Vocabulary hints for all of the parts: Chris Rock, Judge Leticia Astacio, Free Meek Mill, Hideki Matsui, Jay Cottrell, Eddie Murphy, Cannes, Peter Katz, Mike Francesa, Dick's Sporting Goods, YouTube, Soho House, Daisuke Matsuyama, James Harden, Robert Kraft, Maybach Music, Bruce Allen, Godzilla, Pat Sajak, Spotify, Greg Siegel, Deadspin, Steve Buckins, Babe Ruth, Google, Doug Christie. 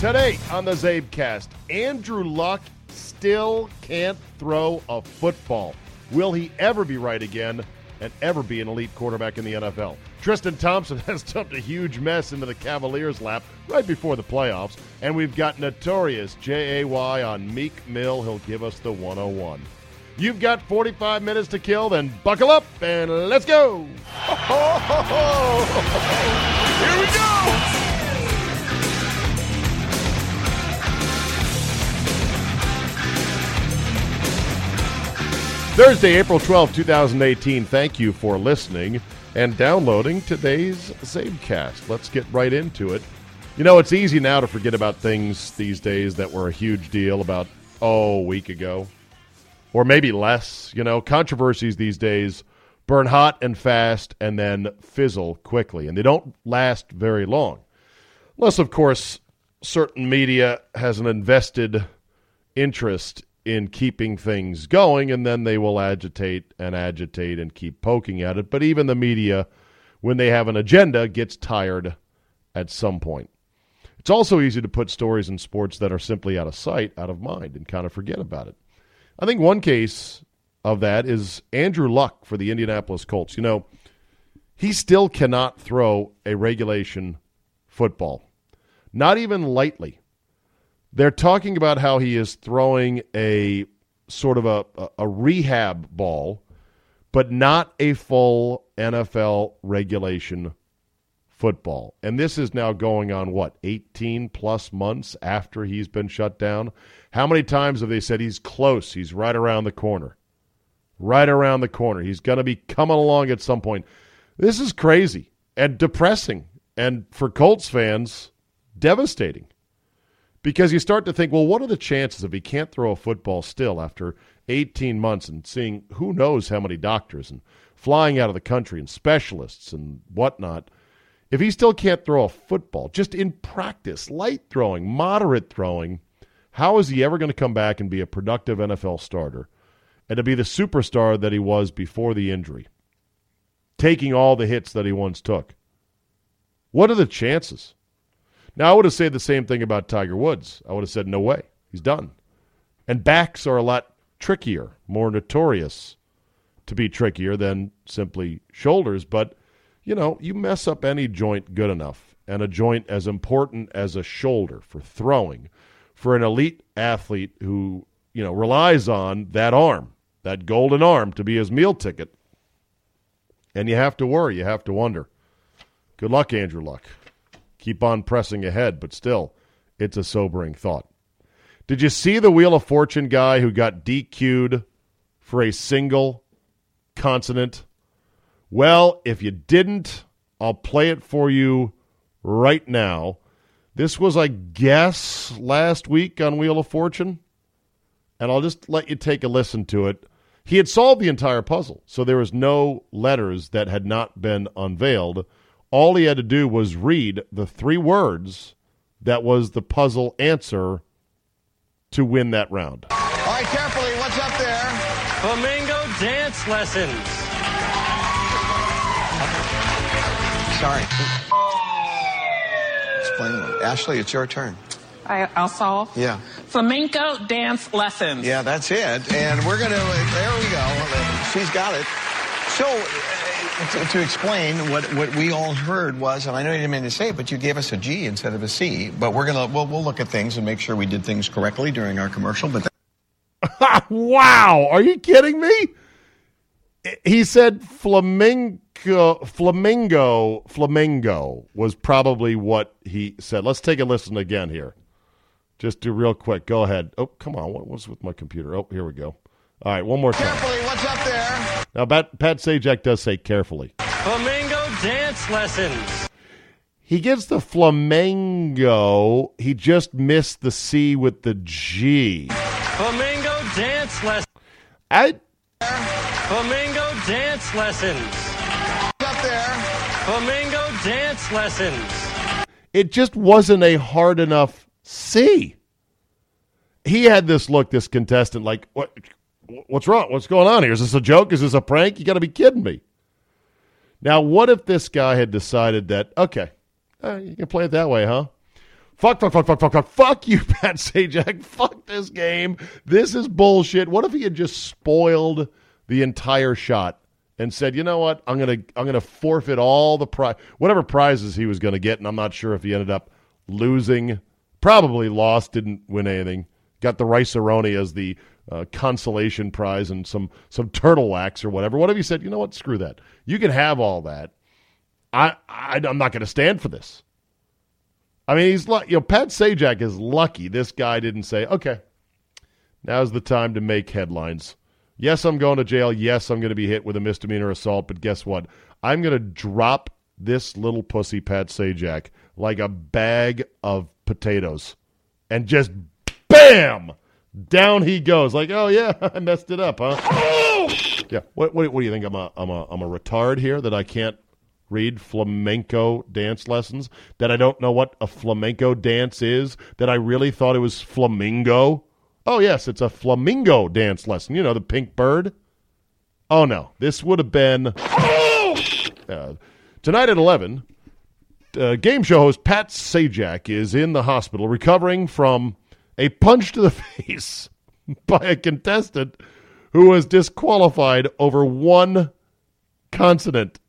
Today on the CzabeCast, Andrew Luck still can't throw a football. Will he ever be right again and ever be an elite quarterback in the NFL? Tristan Thompson has dumped a huge mess into the Cavaliers' lap right before the playoffs. And we've got Notorious J.A.Y. on Meek Mill. He'll give us the 101. You've got 45 minutes to kill, then buckle up and let's go. Ho, ho, ho, ho. Here we go. Thursday, April 12, 2018. Thank you for listening and downloading today's CzabeCast. Let's get right into it. You know, it's easy now to forget about things these days that were a huge deal about, a week ago. Or maybe less. You know, controversies these days burn hot and fast and then fizzle quickly. And they don't last very long. Unless, of course, certain media has an invested interest in keeping things going, and then they will agitate and keep poking at it. But even the media, when they have an agenda, gets tired at some point. It's also easy to put stories in sports that are simply out of sight, out of mind, and kind of forget about it. I think one case of that is Andrew Luck for the Indianapolis Colts. You know, he still cannot throw a regulation football, not even lightly. They're talking about how he is throwing a sort of a rehab ball, but not a full NFL regulation football. And this is now going on, 18-plus months after he's been shut down? How many times have they said he's close, he's right around the corner? Right around the corner. He's going to be coming along at some point. This is crazy and depressing, and for Colts fans, devastating. Because you start to think, well, what are the chances if he can't throw a football still after 18 months and seeing who knows how many doctors and flying out of the country and specialists and whatnot, if he still can't throw a football, just in practice, light throwing, moderate throwing, how is he ever going to come back and be a productive NFL starter and to be the superstar that he was before the injury, taking all the hits that he once took? What are the chances? Now, I would have said the same thing about Tiger Woods. I would have said, no way. He's done. And backs are a lot trickier, more notorious to be trickier than simply shoulders. But, you know, you mess up any joint good enough, and a joint as important as a shoulder for throwing, for an elite athlete who, you know, relies on that arm, that golden arm to be his meal ticket. And you have to worry. You have to wonder. Good luck, Andrew Luck. Keep on pressing ahead, but still, it's a sobering thought. Did you see the Wheel of Fortune guy who got DQ'd for a single consonant? Well, if you didn't, I'll play it for you right now. This was, I guess, last week on Wheel of Fortune, and I'll just let you take a listen to it. He had solved the entire puzzle, so there was no letters that had not been unveiled. All he had to do was read the three words that was the puzzle answer to win that round. All right, carefully, what's up there? Flamingo dance lessons. Sorry. Explain it. Ashley, it's your turn. I'll solve? Yeah. Flamenco dance lessons. Yeah, that's it. And we're going to, there we go. She's got it. So, to explain, what we all heard was, and I know you didn't mean to say it, but you gave us a G instead of a C. But we're going to, we'll look at things and make sure we did things correctly during our commercial. But wow, are you kidding me? He said flamingo was probably what he said. Let's take a listen again here. Just do real quick. Go ahead. Oh, come on. What was with my computer? Oh, here we go. All right, one more time. Carefully, what's up there? Now, Pat Sajak does say carefully. Flamingo dance lessons. He gets the flamingo. He just missed the C with the G. Flamingo dance lessons. Flamingo dance lessons. Up there. Flamingo dance lessons. It just wasn't a hard enough C. He had this look, this contestant, like, what? What's wrong? What's going on here? Is this a joke? Is this a prank? You got to be kidding me. Now, what if this guy had decided that, okay, you can play it that way, huh? Fuck. Fuck you, Pat Sajak. Fuck this game. This is bullshit. What if he had just spoiled the entire shot and said, you know what? I'm gonna forfeit all the prize, whatever prizes he was going to get, and I'm not sure if he ended up losing. Probably lost, didn't win anything. Got the rice-a-roni as the consolation prize and some turtle wax or whatever. Whatever you said, you know what? Screw that. You can have all that. I'm not going to stand for this. I mean, he's lucky. You know, Pat Sajak is lucky. This guy didn't say, okay, now's the time to make headlines. Yes, I'm going to jail. Yes, I'm going to be hit with a misdemeanor assault. But guess what? I'm going to drop this little pussy, Pat Sajak, like a bag of potatoes, and just. Bam! Down he goes. Like, oh yeah, I messed it up, huh? Oh! Yeah. What do you think? I'm a retard here that I can't read flamenco dance lessons? That I don't know what a flamenco dance is? That I really thought it was flamingo? Oh yes, it's a flamingo dance lesson. You know, the pink bird. Oh no, this would have been tonight at 11. Game show host Pat Sajak is in the hospital recovering from a punch to the face by a contestant who was disqualified over one consonant.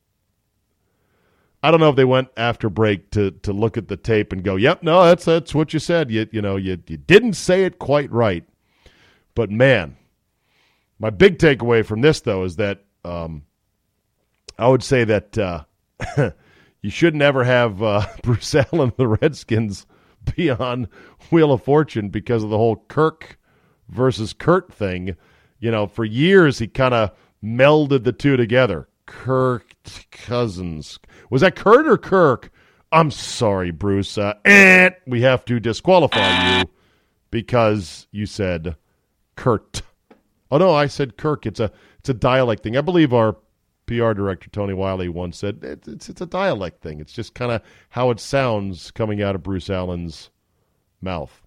I don't know if they went after break to look at the tape and go, yep, no, that's what you said. You didn't say it quite right. But, man, my big takeaway from this, though, is that I would say that you should never have Bruce Allen and the Redskins be on Wheel of Fortune because of the whole Kirk versus Kurt thing. You know, for years he kind of melded the two together. Kirk Cousins. Was that Kurt or Kirk? I'm sorry, Bruce. We have to disqualify you because you said Kurt. Oh, no, I said Kirk. It's a dialect thing. I believe our PR director, Tony Wiley, once said, it's a dialect thing. It's just kind of how it sounds coming out of Bruce Allen's mouth.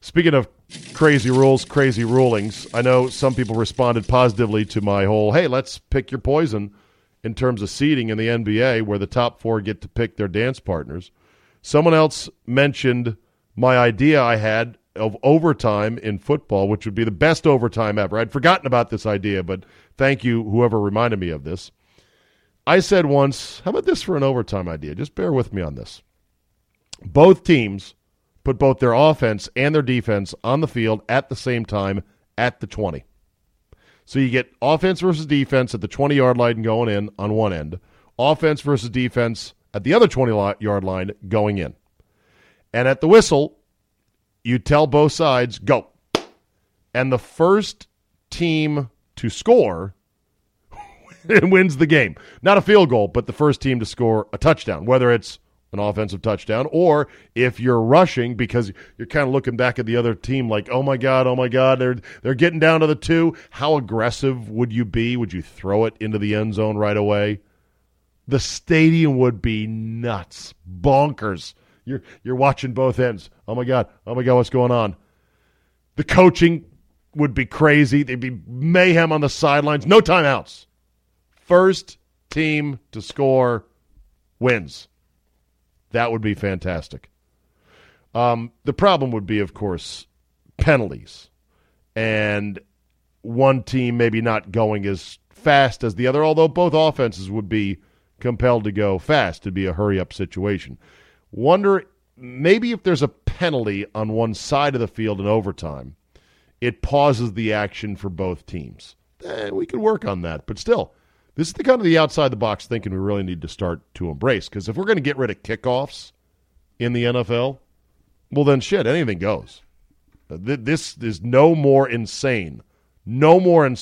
Speaking of crazy rules, crazy rulings, I know some people responded positively to my whole, hey, let's pick your poison in terms of seeding in the NBA where the top four get to pick their dance partners. Someone else mentioned my idea I had of overtime in football, which would be the best overtime ever. I'd forgotten about this idea, but thank you, whoever reminded me of this. I said once, how about this for an overtime idea? Just bear with me on this. Both teams put both their offense and their defense on the field at the same time at the 20. So you get offense versus defense at the 20-yard line going in on one end, offense versus defense at the other 20-yard line going in. And at the whistle, you tell both sides, go. And the first team to score wins the game. Not a field goal, but the first team to score a touchdown, whether it's an offensive touchdown or if you're rushing because you're kind of looking back at the other team like, oh, my God, they're getting down to the two. How aggressive would you be? Would you throw it into the end zone right away? The stadium would be nuts, bonkers. You're watching both ends. Oh, my God, what's going on? The coaching would be crazy. There'd be mayhem on the sidelines. No timeouts. First team to score wins. That would be fantastic. The problem would be, of course, penalties. And one team maybe not going as fast as the other, although both offenses would be compelled to go fast. It'd be a hurry-up situation. Wonder maybe if there's a penalty on one side of the field in overtime, it pauses the action for both teams. We could work on that, but still, this is the kind of the outside-the-box thinking we really need to start to embrace, because if we're going to get rid of kickoffs in the NFL, well, then shit, anything goes. This is no more insane than no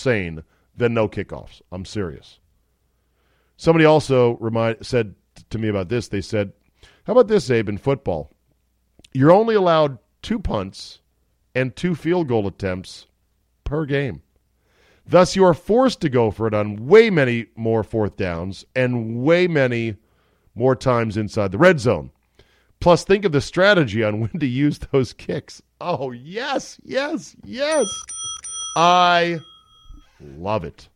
kickoffs. I'm serious. Somebody also said to me about this. They said, how about this, Abe, in football? You're only allowed 2 punts and 2 field goal attempts per game. Thus, you are forced to go for it on way many more fourth downs and way many more times inside the red zone. Plus, think of the strategy on when to use those kicks. Oh, yes. I love it.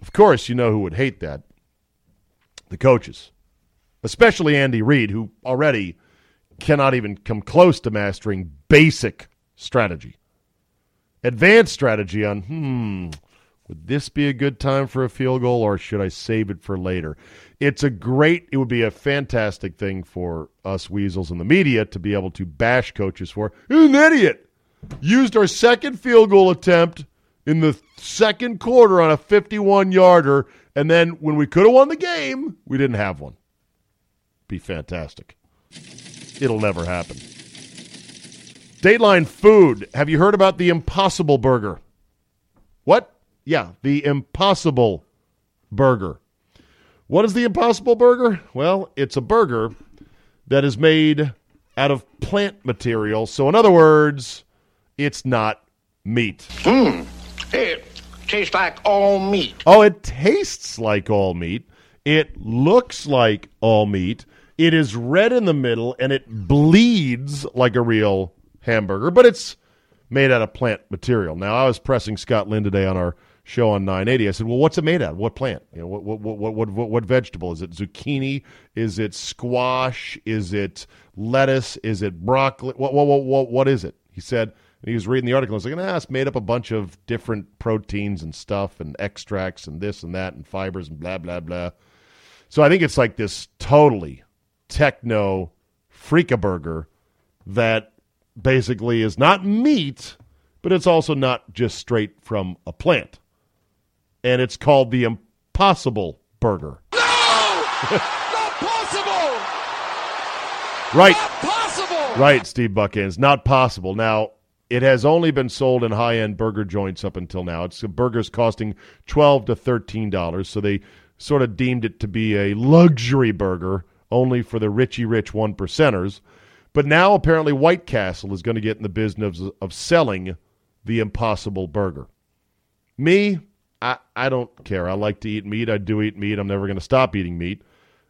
Of course, you know who would hate that. The coaches, especially Andy Reid, who already cannot even come close to mastering basic strategy. Advanced strategy on, would this be a good time for a field goal or should I save it for later? It would be a fantastic thing for us weasels in the media to be able to bash coaches for, who's an idiot, used our second field goal attempt in the second quarter on a 51-yarder, and then when we could have won the game, we didn't have one. Be fantastic. It'll never happen. Dateline Food. Have you heard about the Impossible Burger? What? Yeah, the Impossible Burger. What is the Impossible Burger? Well, it's a burger that is made out of plant material. So in other words, it's not meat. It tastes like all meat. Oh, it tastes like all meat. It looks like all meat. It is red in the middle, and it bleeds like a real hamburger, but it's made out of plant material. Now, I was pressing Scott Lynn today on our show on 980. I said, well, what's it made out of? What plant? You know, what vegetable? Is it zucchini? Is it squash? Is it lettuce? Is it broccoli? What is it? He said... And he was reading the article and was like, it's made up a bunch of different proteins and stuff and extracts and this and that and fibers and blah, blah, blah. So I think it's like this totally techno freakaburger that basically is not meat, but it's also not just straight from a plant. And it's called the Impossible Burger. No! Not possible! Right. Not possible! Right, Steve Buckins. Not possible. Now, it has only been sold in high-end burger joints up until now. It's burgers costing $12 to $13, so they sort of deemed it to be a luxury burger only for the richy rich one-percenters. But now apparently White Castle is going to get in the business of selling the Impossible Burger. Me, I don't care. I like to eat meat. I do eat meat. I'm never going to stop eating meat.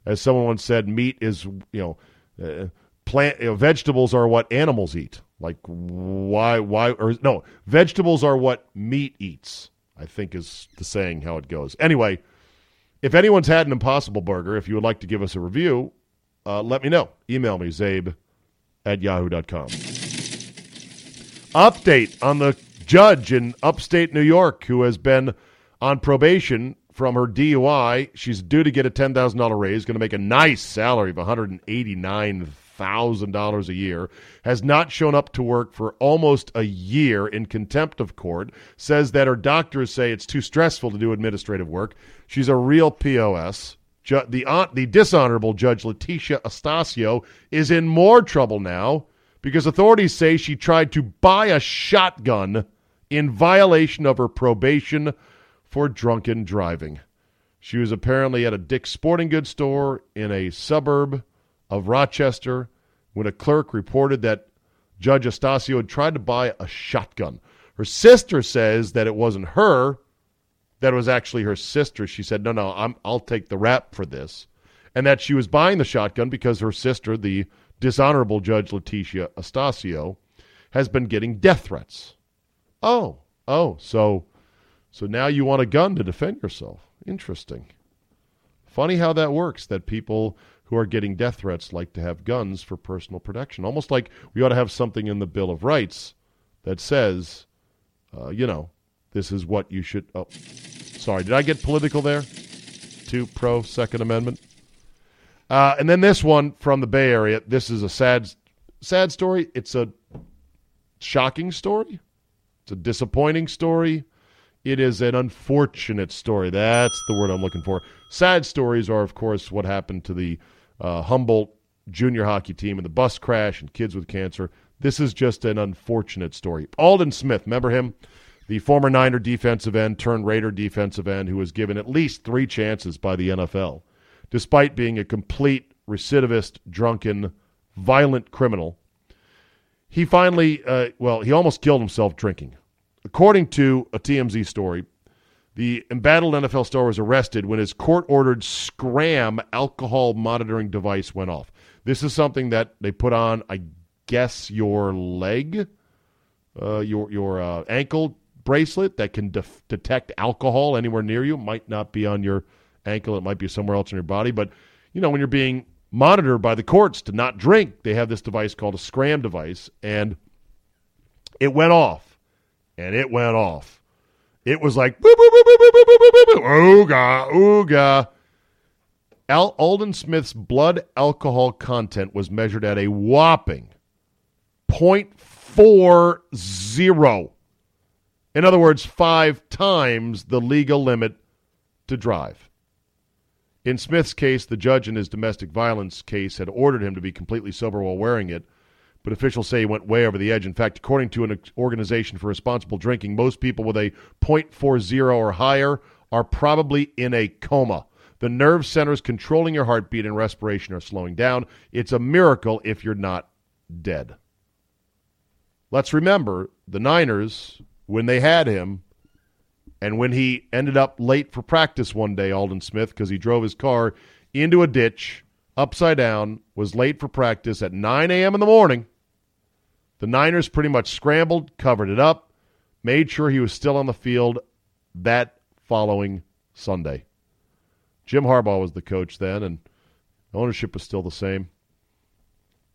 As someone once said, meat is, vegetables are what animals eat. Like, vegetables are what meat eats, I think is the saying how it goes. Anyway, if anyone's had an Impossible Burger, if you would like to give us a review, let me know. Email me, zabe@yahoo.com. Update on the judge in upstate New York who has been on probation from her DUI. She's due to get a $10,000 raise, going to make a nice salary of $189,000 a year, has not shown up to work for almost a year in contempt of court, says that her doctors say it's too stressful to do administrative work. She's a real POS. The dishonorable Judge Leticia Astacio is in more trouble now because authorities say she tried to buy a shotgun in violation of her probation for drunken driving. She was apparently at a Dick's Sporting Goods store in a suburb of Rochester when a clerk reported that Judge Astacio had tried to buy a shotgun. Her sister says that it wasn't her, that it was actually her sister. She said, no, I'll take the rap for this, and that she was buying the shotgun because her sister, the dishonorable Judge Leticia Astacio, has been getting death threats. So now you want a gun to defend yourself. Interesting. Funny how that works, that people who are getting death threats like to have guns for personal protection. Almost like we ought to have something in the Bill of Rights that says, This is what you should... Oh, sorry. Did I get political there? Too pro Second Amendment. And then this one from the Bay Area. This is a sad story. It's a shocking story. It's a disappointing story. It is an unfortunate story. That's the word I'm looking for. Sad stories are, of course, what happened to the Humboldt junior hockey team and the bus crash and kids with cancer. This is just an unfortunate story. Aldon Smith, remember him? The former Niner defensive end turned Raider defensive end who was given at least 3 chances by the NFL, despite being a complete recidivist, drunken, violent criminal. He finally, he almost killed himself drinking. According to a TMZ story, the embattled NFL star was arrested when his court-ordered SCRAM alcohol monitoring device went off. This is something that they put on, I guess, your leg, your ankle bracelet that can detect alcohol anywhere near you. Might not be on your ankle. It might be somewhere else in your body. But, you know, when you're being monitored by the courts to not drink, they have this device called a SCRAM device, and it went off. It was like, boop, boop, boop, boop, boop, boop, boop, boop, boop, boop, ooga, ooga. Aldon Smith's blood alcohol content was measured at a whopping 0.40. In other words, 5 times the legal limit to drive. In Smith's case, the judge in his domestic violence case had ordered him to be completely sober while wearing it, but officials say he went way over the edge. In fact, according to an organization for responsible drinking, most people with a 0.40 or higher are probably in a coma. The nerve centers controlling your heartbeat and respiration are slowing down. It's a miracle if you're not dead. Let's remember the Niners, when they had him, and when he ended up late for practice one day, Aldon Smith, because he drove his car into a ditch, upside down, was late for practice at 9 a.m. in the morning. The Niners pretty much scrambled, covered it up, made sure he was still on the field that following Sunday. Jim Harbaugh was the coach then, and ownership was still the same.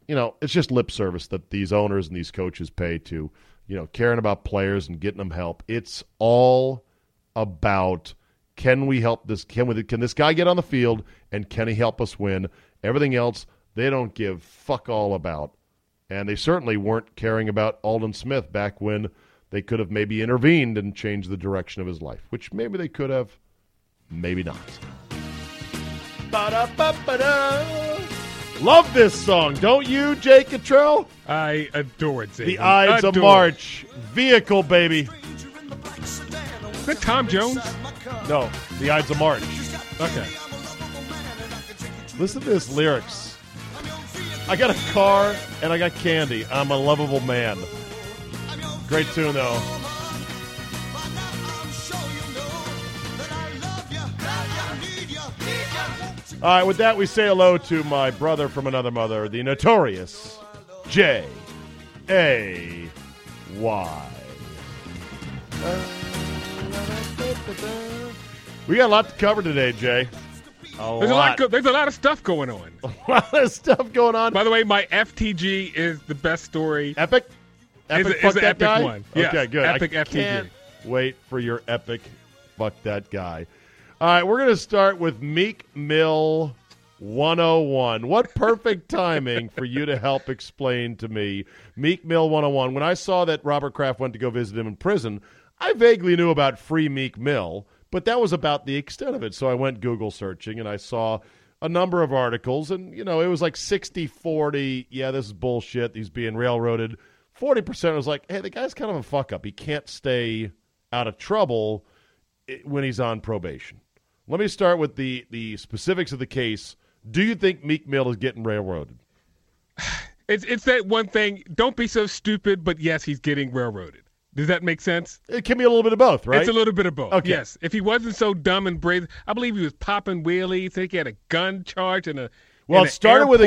You know, it's just lip service that these owners and these coaches pay to, you know, caring about players and getting them help. It's all about, can we help this? Can this guy get on the field, and can he help us win? Everything else, they don't give fuck all about. And they certainly weren't caring about Aldon Smith back when they could have maybe intervened and changed the direction of his life, which maybe they could have, maybe not. Ba-da-ba-ba-da. Love this song, don't you, Jay Cottrell? I adore it, Zay. The Ides of March. Vehicle, baby. Is that Tom Jones? No, the Ides of March. Okay. Listen to his lyrics. I got a car and I got candy. I'm a lovable man. Great tune, though. All right, with that, we say hello to my brother from another mother, the notorious J.A.Y. We got a lot to cover today, Jay. There's a lot of stuff going on. A lot of stuff going on. By the way, my FTG is the best story. Epic? It's an epic one. Yes. Okay, good. Epic FTG. Can't wait for your epic fuck that guy. All right, we're going to start with Meek Mill 101. What perfect timing for you to help explain to me Meek Mill 101. When I saw that Robert Kraft went to go visit him in prison, I vaguely knew about Free Meek Mill, but that was about the extent of it. So I went Google searching, and I saw a number of articles, and, you know, it was like 60-40, yeah, this is bullshit, he's being railroaded. 40% was like, hey, the guy's kind of a fuck-up. He can't stay out of trouble when he's on probation. Let me start with the specifics of the case. Do you think Meek Mill is getting railroaded? It's that one thing. Don't be so stupid, but yes, he's getting railroaded. Does that make sense? It can be a little bit of both, right? It's a little bit of both, okay. Yes. If he wasn't so dumb and brave, I believe he was popping wheelies. I think he had a gun charge and a it started with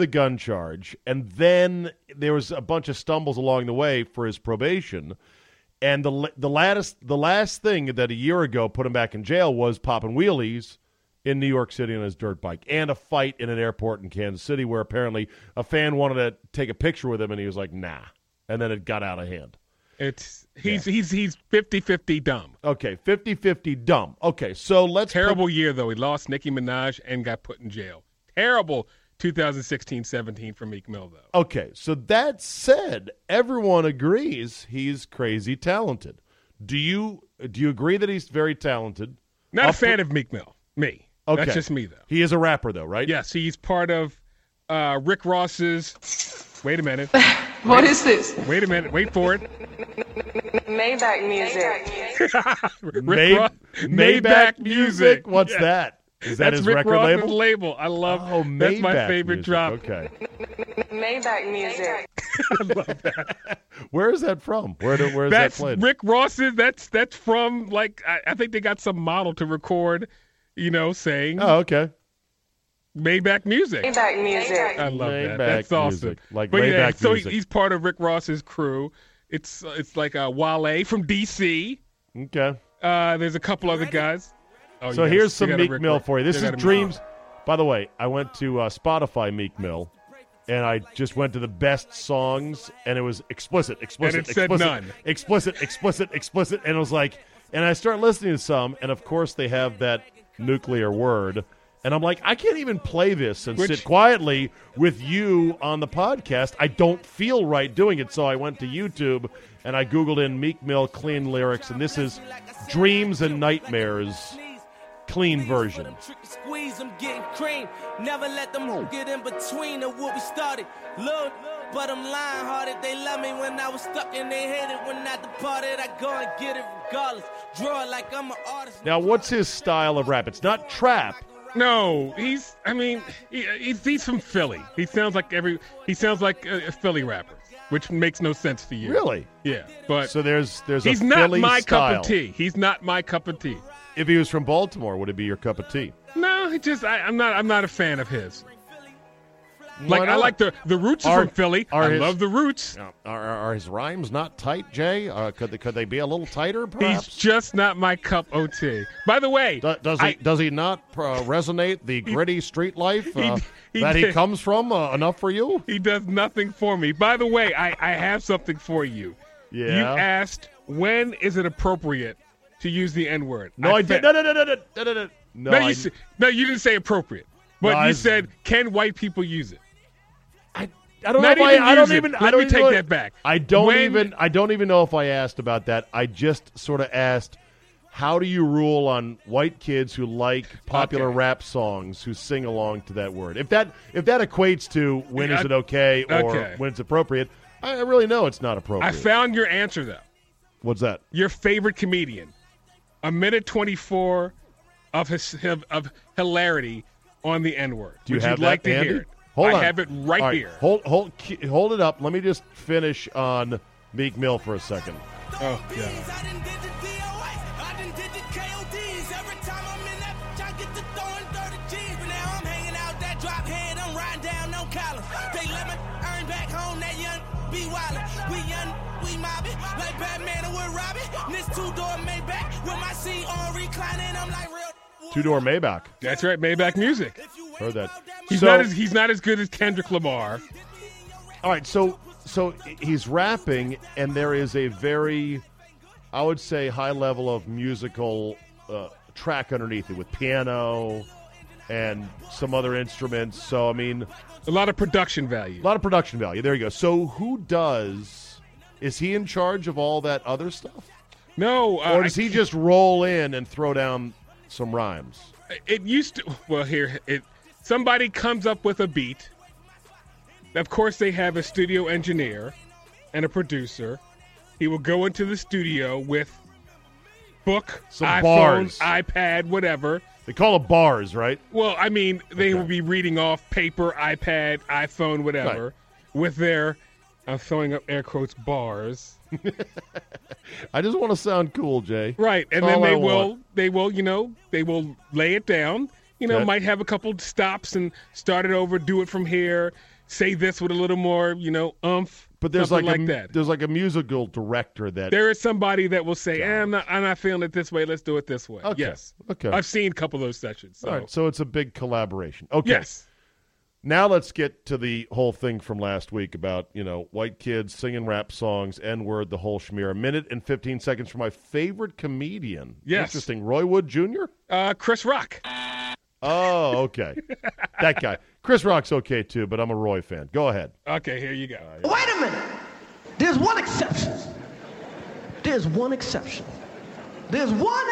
a gun charge, and then there was a bunch of stumbles along the way for his probation. And the last thing that a year ago put him back in jail was popping wheelies in New York City on his dirt bike, and a fight in an airport in Kansas City where apparently a fan wanted to take a picture with him, and he was like, nah. And then it got out of hand. He's 50-50 dumb. Okay, 50-50 dumb. Okay, so let's terrible year though. He lost Nicki Minaj and got put in jail. Terrible 2016-17 for Meek Mill though. Okay, so that said, everyone agrees he's crazy talented. Do you agree that he's very talented? Not a fan of Meek Mill. Me. Okay. That's just me though. He is a rapper though, right? Yes, he's part of Rick Ross's. Wait a minute. What is this? Wait a minute. Wait for it. Maybach Music. Maybach Music. What's that? Is that his Rick record Ross's label? Label. I love. Oh, Maybach. That's my favorite music. Drop. Okay. Maybach Music. I love that. Where is that from? Where is that played? Rick Ross's. That's from like I think they got some model to record. You know, saying. Oh, okay. Maybach Music. Maybach Music. I love that. That's awesome. Music. Like Maybach Music. So he's part of Rick Ross's crew. It's like Wale from D.C. Okay. There's a couple other guys. Oh, so here's some Meek Mill for you. This is Dreams. By the way, I went to Spotify Meek Mill, and I just went to the best songs, and it was explicit, and it was like, and I start listening to some, and of course they have that nuclear word. And I'm like, I can't even play this and sit quietly with you on the podcast. I don't feel right doing it. So I went to YouTube and I Googled in Meek Mill clean lyrics. And this is Dreams and Nightmares clean version. Squeeze, I'm getting cream. Never let them get in between of what we started. Look, but I'm lying hearted. They love me when I was stuck and they hated when I departed. I go and get it regardless. Draw like I'm an artist. Now, what's his style of rap? It's not trap. No, he's from Philly. He sounds like a Philly rapper, which makes no sense to you. Really? Yeah. But so there's he's a not Philly my style. Cup of tea. He's not my cup of tea. If he was from Baltimore, would it be your cup of tea? No, he just I'm not a fan of his. Like I like the Roots are from Philly. I love the Roots. Are his rhymes not tight, Jay? Could they be a little tighter? Perhaps? He's just not my cup of tea. By the way, does he not resonate the gritty street life he comes from enough for you? He does nothing for me. By the way, I have something for you. Yeah. You asked when is it appropriate to use the N-word? No, I did. No. No, you didn't say appropriate. But no, you said, can white people use it? I don't know if I don't even let me take that back. I don't even know if I asked about that. I just sort of asked, how do you rule on white kids who like popular rap songs who sing along to that word? If that equates to when is it okay or when it's appropriate, I really know it's not appropriate. I found your answer though. What's that? Your favorite comedian, 1:24 of hilarity on the N-word. Do you have that, like to Andy? Hear it? Hold on. I have it right here. Hold it up. Let me just finish on Meek Mill for a second. Oh, God. Two-door Maybach. That's right, Maybach Music. Heard that. He's not as good as Kendrick Lamar. All right, so he's rapping, and there is a very, I would say, high level of musical track underneath it with piano and some other instruments. So, I mean, a lot of production value. There you go. So who does, is he in charge of all that other stuff? No. Or does he just roll in and throw down some rhymes? It used to. Well, somebody comes up with a beat. Of course, they have a studio engineer and a producer. He will go into the studio with book, some iPhone, bars, iPad, whatever. They call it bars, right? Well, I mean, they will be reading off paper, iPad, iPhone, whatever, with their. I'm throwing up air quotes bars. I just want to sound cool, Jay. Right, and then they will lay it down. You know, might have a couple stops and start it over, do it from here, say this with a little more, oomph. But there's there's like a musical director that there is somebody that will say, I'm not feeling it this way. Let's do it this way. Okay. Yes. Okay. I've seen a couple of those sessions. So. All right. So it's a big collaboration. Okay. Yes. Now let's get to the whole thing from last week about, you know, white kids singing rap songs, N-word, the whole schmear. A minute and 15 seconds from my favorite comedian. Yes. Interesting. Roy Wood Jr.? Chris Rock. Oh, okay. That guy. Chris Rock's okay, too, but I'm a Roy fan. Go ahead. Okay, here you go. Wait a minute. There's one exception. There's one exception. There's one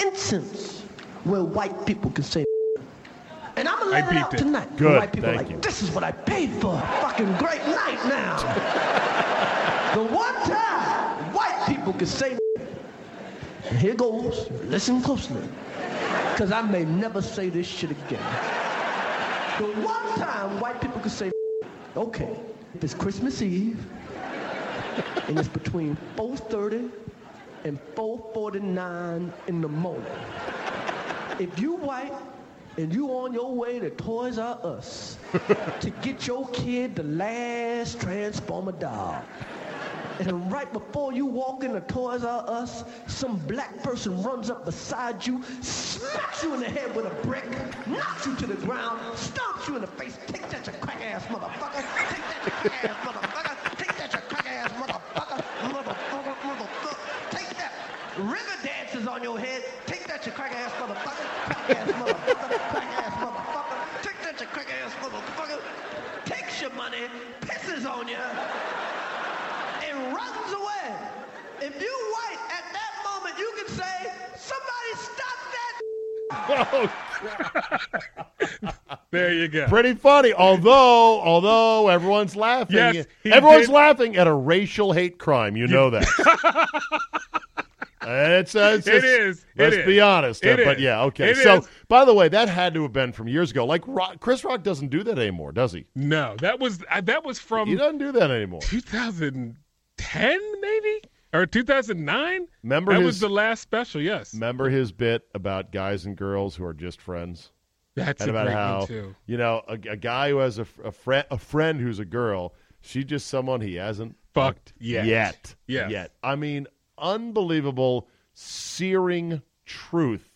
instance where white people can say and I'm going to let it out tonight. Good, white people like, this is what I paid for. Fucking great night now. The one time white people can say and here goes, listen closely, because I may never say this shit again. The one time white people can say, okay, if it's Christmas Eve, and it's between 4:30 and 4:49 in the morning. If you white, and you on your way to Toys R Us to get your kid the last Transformer doll. And right before you walk into Toys R Us, some black person runs up beside you, smacks you in the head with a brick, knocks you to the ground, stomps you in the face. Take that, you crack-ass motherfucker. Take that, you crack-ass motherfucker. Take that, you crack-ass motherfucker. Motherfucker, motherfucker. Take that. River dances on your head. Take that, you crack-ass motherfucker. Crack-ass motherfucker. Pisses on you and runs away. If you white at that moment, you can say, somebody stop that. Oh, there you go. Pretty funny. Although everyone's laughing. Yes, everyone's laughing at a racial hate crime. You know that. It is. Let's be honest. But yeah, okay. So, by the way, that had to have been from years ago. Like, Chris Rock doesn't do that anymore, does he? No, that was from... He doesn't do that anymore. 2010, maybe? Or 2009? That was the last special, yes. Remember his bit about guys and girls who are just friends? That's and a about how, too. You know, a guy who has a friend who's a girl, she's just someone he hasn't fucked yet. Yes. Yet. I mean... unbelievable, searing truth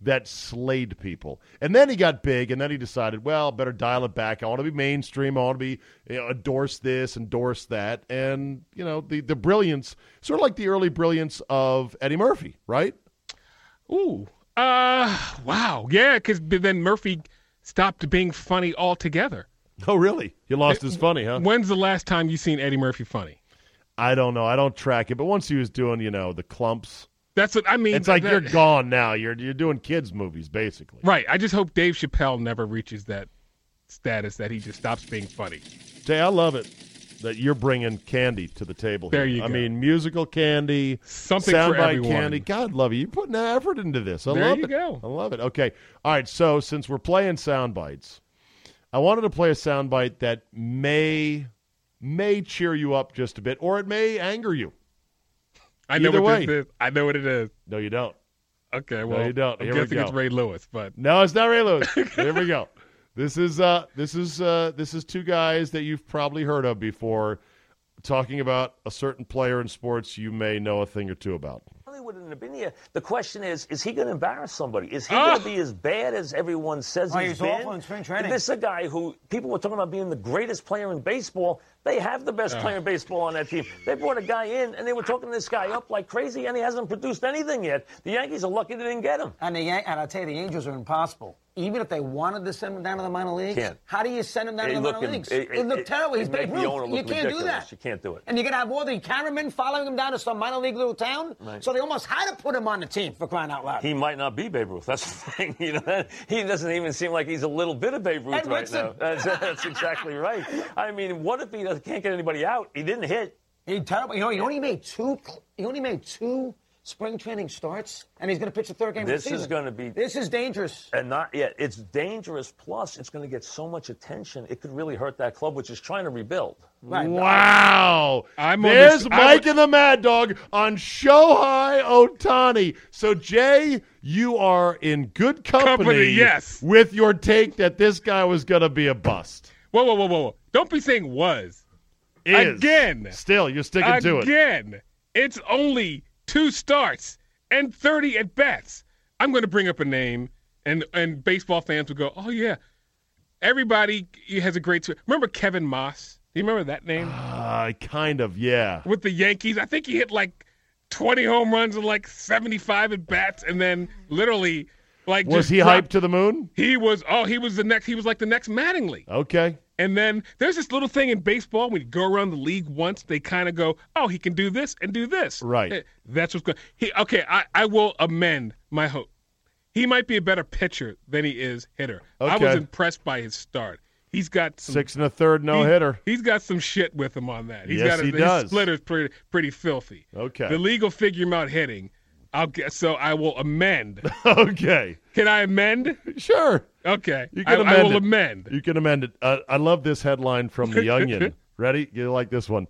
that slayed people. And then he got big, and then he decided, well, better dial it back. I want to be mainstream. I want to be, you know, endorse this, endorse that. And, you know, the brilliance, sort of like the early brilliance of Eddie Murphy, right? Ooh. Wow. Yeah, because then Murphy stopped being funny altogether. Oh, really? He lost his funny, huh? When's the last time you seen Eddie Murphy funny? I don't know. I don't track it. But once he was doing, you know, the clumps. That's what I mean. It's like you're gone now. You're doing kids' movies, basically. Right. I just hope Dave Chappelle never reaches that status that he just stops being funny. Jay, I love it that you're bringing candy to the table here. There you go. I mean, musical candy, something for everyone. Candy. God love you. You're putting effort into this. I love it. There you go. I love it. Okay. All right. So since we're playing sound bites, I wanted to play a sound bite that may cheer you up just a bit, or it may anger you. I know what it is. No, you don't. Okay, well, no, you don't. I'm guessing it's Ray Lewis, but no, it's not Ray Lewis. Here we go. This is two guys that you've probably heard of before, talking about a certain player in sports you may know a thing or two about. Hollywood and Abinia. The question is he going to embarrass somebody? Is he going to be as bad as everyone says he's been? Awful in spring training. This is a guy who people were talking about being the greatest player in baseball. They have the best player in baseball on that team. They brought a guy in, and they were talking this guy up like crazy, and he hasn't produced anything yet. The Yankees are lucky they didn't get him. And I'll tell you, the Angels are impossible. Even if they wanted to send him down to the minor leagues, how do you send him down to the minor leagues? It looked terrible. He's Babe Ruth. You can't do that. You can't do it. And you're going to have all the cameramen following him down to some minor league little town? Right. So they almost had to put him on the team, for crying out loud. He might not be Babe Ruth. That's the thing. You know, he doesn't even seem like he's a little bit of Babe Ruth now. That's exactly right. I mean, what if he can't get anybody out? He didn't hit. He terrible. You know, he only made two spring training starts, and he's going to pitch the third game of the season. This is dangerous. And not yet. It's dangerous, plus it's going to get so much attention, it could really hurt that club, which is trying to rebuild. Right. Wow. There's Mike and the Mad Dog on Shohei Ohtani. So, Jay, you are in good company yes. with your take that this guy was going to be a bust. Whoa. Don't be saying was. Is. Again. Still, you're sticking to it. Again. It's only... 2 starts and 30 at-bats. I'm going to bring up a name, and baseball fans will go, oh, yeah. everybody has a great tweet. Remember Kevin Moss? Do you remember that name? Kind of, yeah. With the Yankees. I think he hit like 20 home runs and like 75 at bats, and then literally like was he hyped to the moon? He was. Oh, he was the next. He was like the next Mattingly. Okay. And then there's this little thing in baseball when you go around the league once, they kind of go, oh, he can do this and do this. Right. That's what's going on. Okay, I will amend my hope. He might be a better pitcher than he is hitter. Okay. I was impressed by his start. He's got some, 6 1/3 no-hitter. He's got some shit with him on that. Yes, he does. His splitter's pretty filthy. Okay. The league will figure him out hitting. I will amend. Okay. Can I amend? Sure. Okay. You can amend. I will amend. You can amend it. I love this headline from The Onion. Ready? You like this one?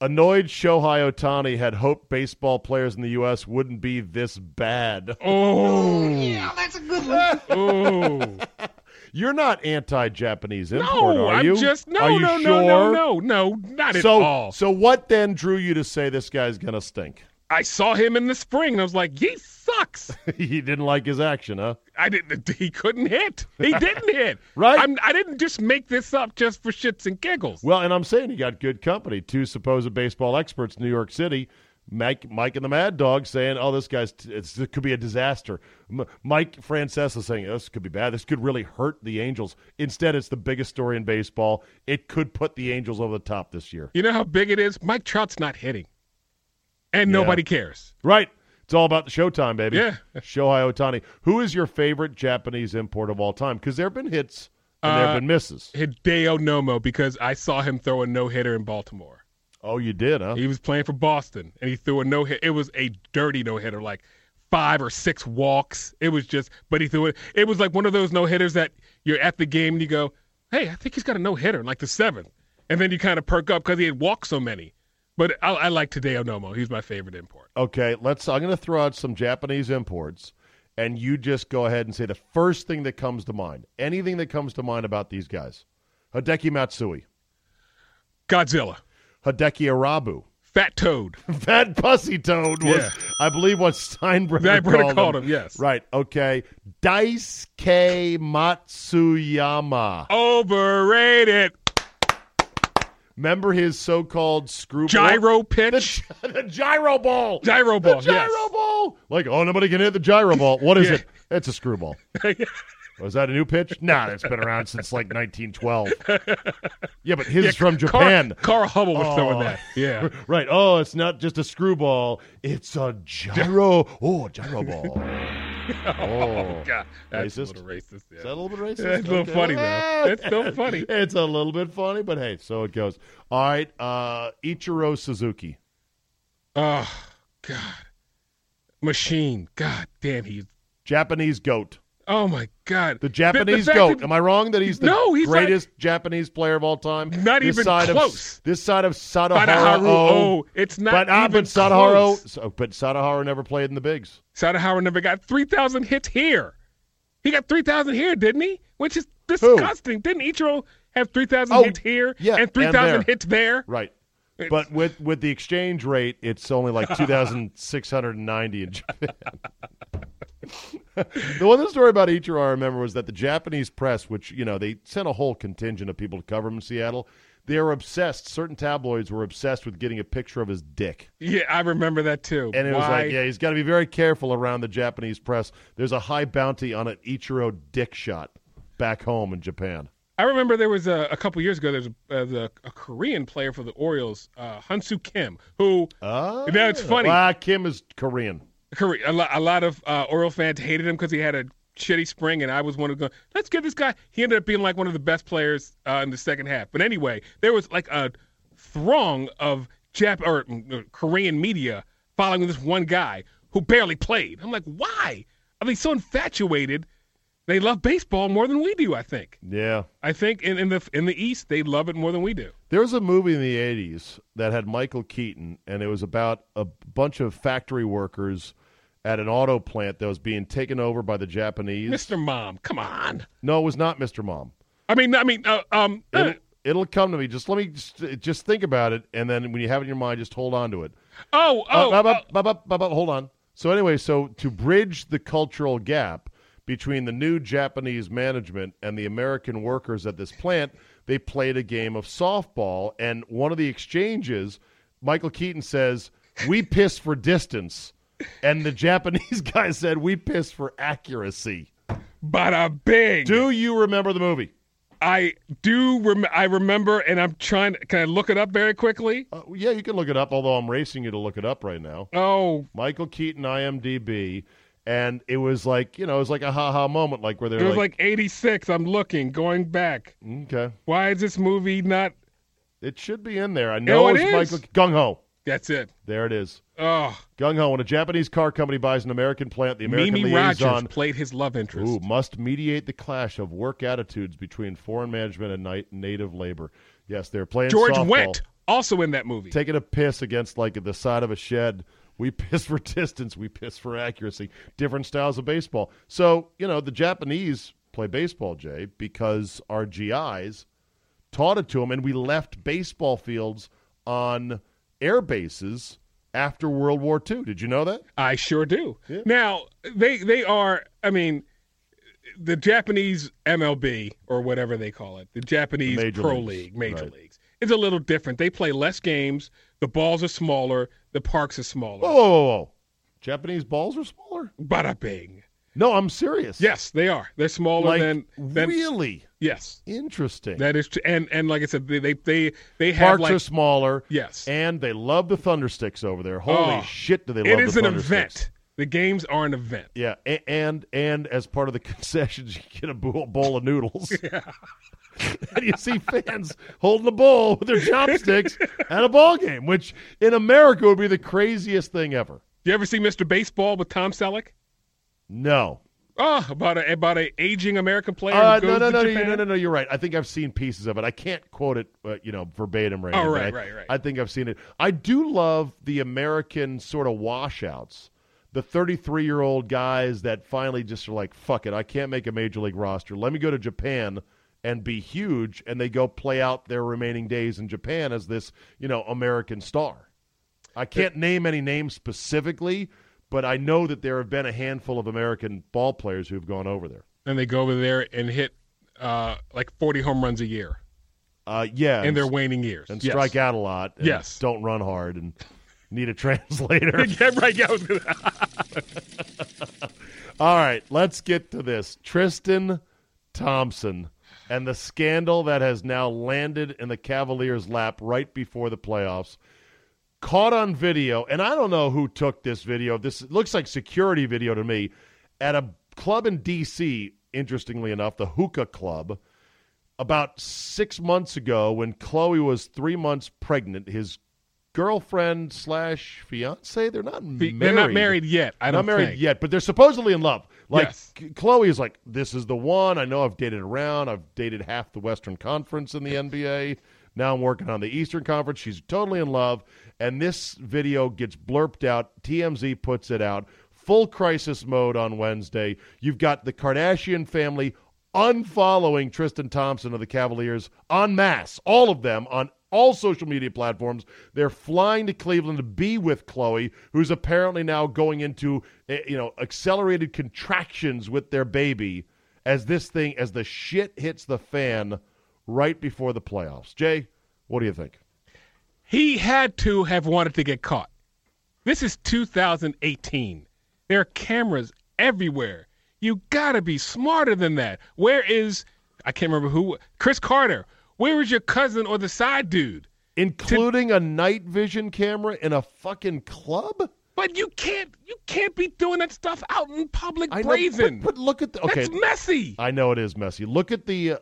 Annoyed Shohei Ohtani had hoped baseball players in the U.S. wouldn't be this bad. Oh, yeah, that's a good one. Oh. You're not anti-Japanese import, are you? No, not at all. So what then drew you to say this guy's going to stink? I saw him in the spring, and I was like, he sucks. He didn't like his action, huh? He couldn't hit. He didn't hit. Right? I didn't just make this up just for shits and giggles. Well, and I'm saying he got good company. Two supposed baseball experts in New York City, Mike and the Mad Dog, saying, oh, this guy's it could be a disaster. Mike Francesa saying, oh, this could be bad. This could really hurt the Angels. Instead, it's the biggest story in baseball. It could put the Angels over the top this year. You know how big it is? Mike Trout's not hitting. And nobody cares. Right. It's all about the showtime, baby. Yeah. Shohei Ohtani. Who is your favorite Japanese import of all time? Because there have been hits and there have been misses. Hideo Nomo, because I saw him throw a no-hitter in Baltimore. Oh, you did, huh? He was playing for Boston, and he threw a no-hitter. It was a dirty no-hitter, like 5 or 6 walks. It was just – but he threw it. It was like one of those no-hitters that you're at the game and you go, hey, I think he's got a no-hitter in like the 7th. And then you kind of perk up because he had walked so many. But I like Tadeo Nomo. He's my favorite import. Okay, I'm going to throw out some Japanese imports, and you just go ahead and say the first thing that comes to mind. Anything that comes to mind about these guys. Hideki Matsui. Godzilla. Hideki Arabu. Fat Toad. Fat Pussy Toad was, I believe, what Steinbrenner called him. Yes. Right, okay. Daisuke Matsuyama. Overrated. Remember his so-called screwball? Gyro pitch? The gyro ball. Gyro ball, yes. The gyro ball. Like, oh, nobody can hit the gyro ball. What is it? It's a screwball. Was that a new pitch? Nah, it's been around since like 1912. Yeah, but his is from Japan. Carl Hubbell was throwing that. Yeah. Right. Oh, it's not just a screwball. It's a gyro. Oh, gyro ball. Oh, God. That's racist. A little racist. Yeah. Is that a little bit racist? It's a little funny, though. It's still funny. It's a little bit funny, but hey, so it goes. All right. Ichiro Suzuki. Oh, God. Machine. God damn, he's Japanese goat. Oh, my God. The Japanese goat. Am I wrong that he's the greatest Japanese player of all time? Not even close. This side of Sadaharu Oh. It's not even close. But Sadaharu never played in the bigs. Sadaharu never got 3,000 hits here. He got 3,000 here, didn't he? Which is disgusting. Who? Didn't Ichiro have 3,000 hits here and 3,000 hits there? Right. But with the exchange rate, it's only like 2,690 in Japan. The one story about Ichiro I remember was that the Japanese press, which, you know, they sent a whole contingent of people to cover him in Seattle. They were obsessed. Certain tabloids were obsessed with getting a picture of his dick. Yeah, I remember that too. And it was like, yeah, he's got to be very careful around the Japanese press. There's a high bounty on an Ichiro dick shot back home in Japan. I remember there was a couple years ago, there was a Korean player for the Orioles, Hyun-Soo Kim, who, now it's funny. Kim is Korean. A lot of Oriole fans hated him because he had a shitty spring, and I was one of them. Let's get this guy. He ended up being like one of the best players in the second half. But anyway, there was like a throng of Korean media following this one guy who barely played. I'm like, why? Are they so infatuated? They love baseball more than we do, I think. Yeah. I think in the East, they love it more than we do. There was a movie in the 80s that had Michael Keaton, and it was about a bunch of factory workers at an auto plant that was being taken over by the Japanese. Mr. Mom, come on. No, it was not Mr. Mom. I mean, it'll come to me. Just let me just think about it, and then when you have it in your mind, just hold on to it. Hold on. So anyway, to bridge the cultural gap, between the new Japanese management and the American workers at this plant. They played a game of softball, and one of the exchanges, Michael Keaton says, "We piss for distance," and the Japanese guy said, "We piss for accuracy." Bada bing. Do you remember the movie? I do. I remember, and I'm trying. Can I look it up very quickly? Yeah, you can look it up. Although I'm racing you to look it up right now. Oh, Michael Keaton, IMDb, and it was like, you know, it was like a ha-ha moment, like where they're. It was like 86. I'm looking, going back. Okay. Why is this movie not? It should be in there. I know it's Michael Gung Ho. That's it. There it is. Oh. Gung Ho. When a Japanese car company buys an American plant, the American Mimi liaison Rogers played his love interest. Must mediate the clash of work attitudes between foreign management and native labor. Yes, they're playing George softball. Wendt, also in that movie. Taking a piss against, like, the side of a shed. We piss for distance. We piss for accuracy. Different styles of baseball. So, you know, the Japanese play baseball, Jay, because our GIs taught it to them, and we left baseball fields on air bases after World War II. Did you know that? I sure do. Yeah. Now, they are, I mean, the Japanese MLB, or whatever they call it, the Japanese Major League, it's a little different. They play less games. The balls are smaller. The parks are smaller. Whoa. Japanese balls are smaller? Bada bing. No, I'm serious. Yes, they are. They're smaller than really. Yes, interesting. That is true. And like I said, they have parks are smaller. Yes, and they love the Thundersticks over there. Holy shit, do they love the Thundersticks? It is an event. The games are an event. Yeah, and as part of the concessions, you get a bowl of noodles. Yeah. And you see fans holding a bowl with their chopsticks at a ball game, which in America would be the craziest thing ever. You ever see Mr. Baseball with Tom Selleck? No. Oh, about a aging American player. Who goes to Japan? No. You're right. I think I've seen pieces of it. I can't quote it, verbatim. Right. Oh, right. I think I've seen it. I do love the American sort of washouts, the 33-year-old guys that finally just are like, "Fuck it, I can't make a major league roster. Let me go to Japan and be huge," and they go play out their remaining days in Japan as this, American star. I can't name any names specifically, but I know that there have been a handful of American ball players who've gone over there. And they go over there and hit 40 home runs a year. Yeah. In their waning years. And strike out a lot. And don't run hard and need a translator. Yeah, right. Yeah. All right, let's get to this. Tristan Thompson and the scandal that has now landed in the Cavaliers' lap right before the playoffs. Caught on video, and I don't know who took this video. This looks like security video to me, at a club in D.C., interestingly enough, the Hookah Club, about 6 months ago when Chloe was 3 months pregnant. His girlfriend / fiance, they're not married. They're not married yet, I don't think. Not married yet, but they're supposedly in love. Like, yes. Chloe is like, "This is the one. I know I've dated around. I've dated half the Western Conference in the NBA. Now I'm working on the Eastern Conference." She's totally in love, and this video gets blurped out. TMZ puts it out. Full crisis mode on Wednesday. You've got the Kardashian family unfollowing Tristan Thompson of the Cavaliers en masse, all of them on all social media platforms. They're flying to Cleveland to be with Chloe, who's apparently now going into accelerated contractions with their baby as the shit hits the fan right before the playoffs. Jay, what do you think? He had to have wanted to get caught. This is 2018. There are cameras everywhere. You got to be smarter than that. Where is, I can't remember who, Chris Carter? Where is your cousin or the side dude? Including a night vision camera in a fucking club? But you can't be doing that stuff out in public, brazen. But look at that's messy. I know it is messy. Look at the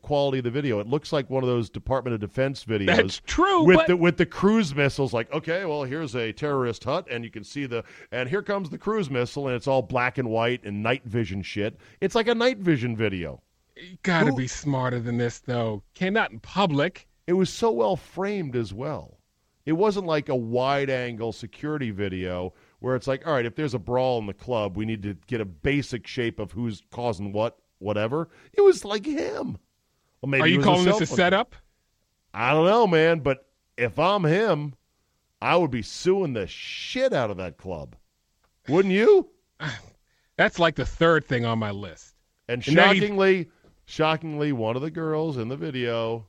quality of the video. It looks like one of those Department of Defense videos. That's true. With the cruise missiles, like, okay, well, here's a terrorist hut, and you can see and here comes the cruise missile, and it's all black and white and night vision shit. It's like a night vision video. You gotta be smarter than this, though. Not in public. It was so well framed as well. It wasn't like a wide-angle security video where it's like, all right, if there's a brawl in the club, we need to get a basic shape of who's causing what, whatever. It was like him. Well, maybe. Are you calling this a setup? I don't know, man, but if I'm him, I would be suing the shit out of that club. Wouldn't you? That's like the third thing on my list. And shockingly, one of the girls in the video,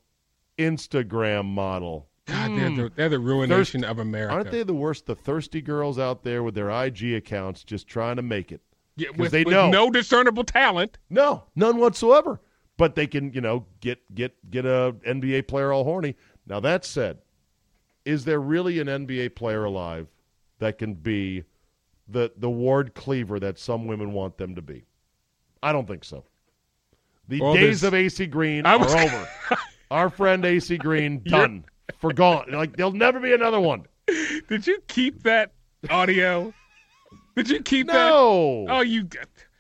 Instagram model. God, they're the ruination of America. Aren't they the worst? The thirsty girls out there with their IG accounts just trying to make it. Yeah, with no discernible talent. No, none whatsoever. But they can, get a NBA player all horny. Now, that said, is there really an NBA player alive that can be the Ward Cleaver that some women want them to be? I don't think so. The days of A.C. Green are over. Our friend A.C. Green, done. Forgone. Like, there'll never be another one. Did you keep that audio? Did you keep that? No. Oh, you...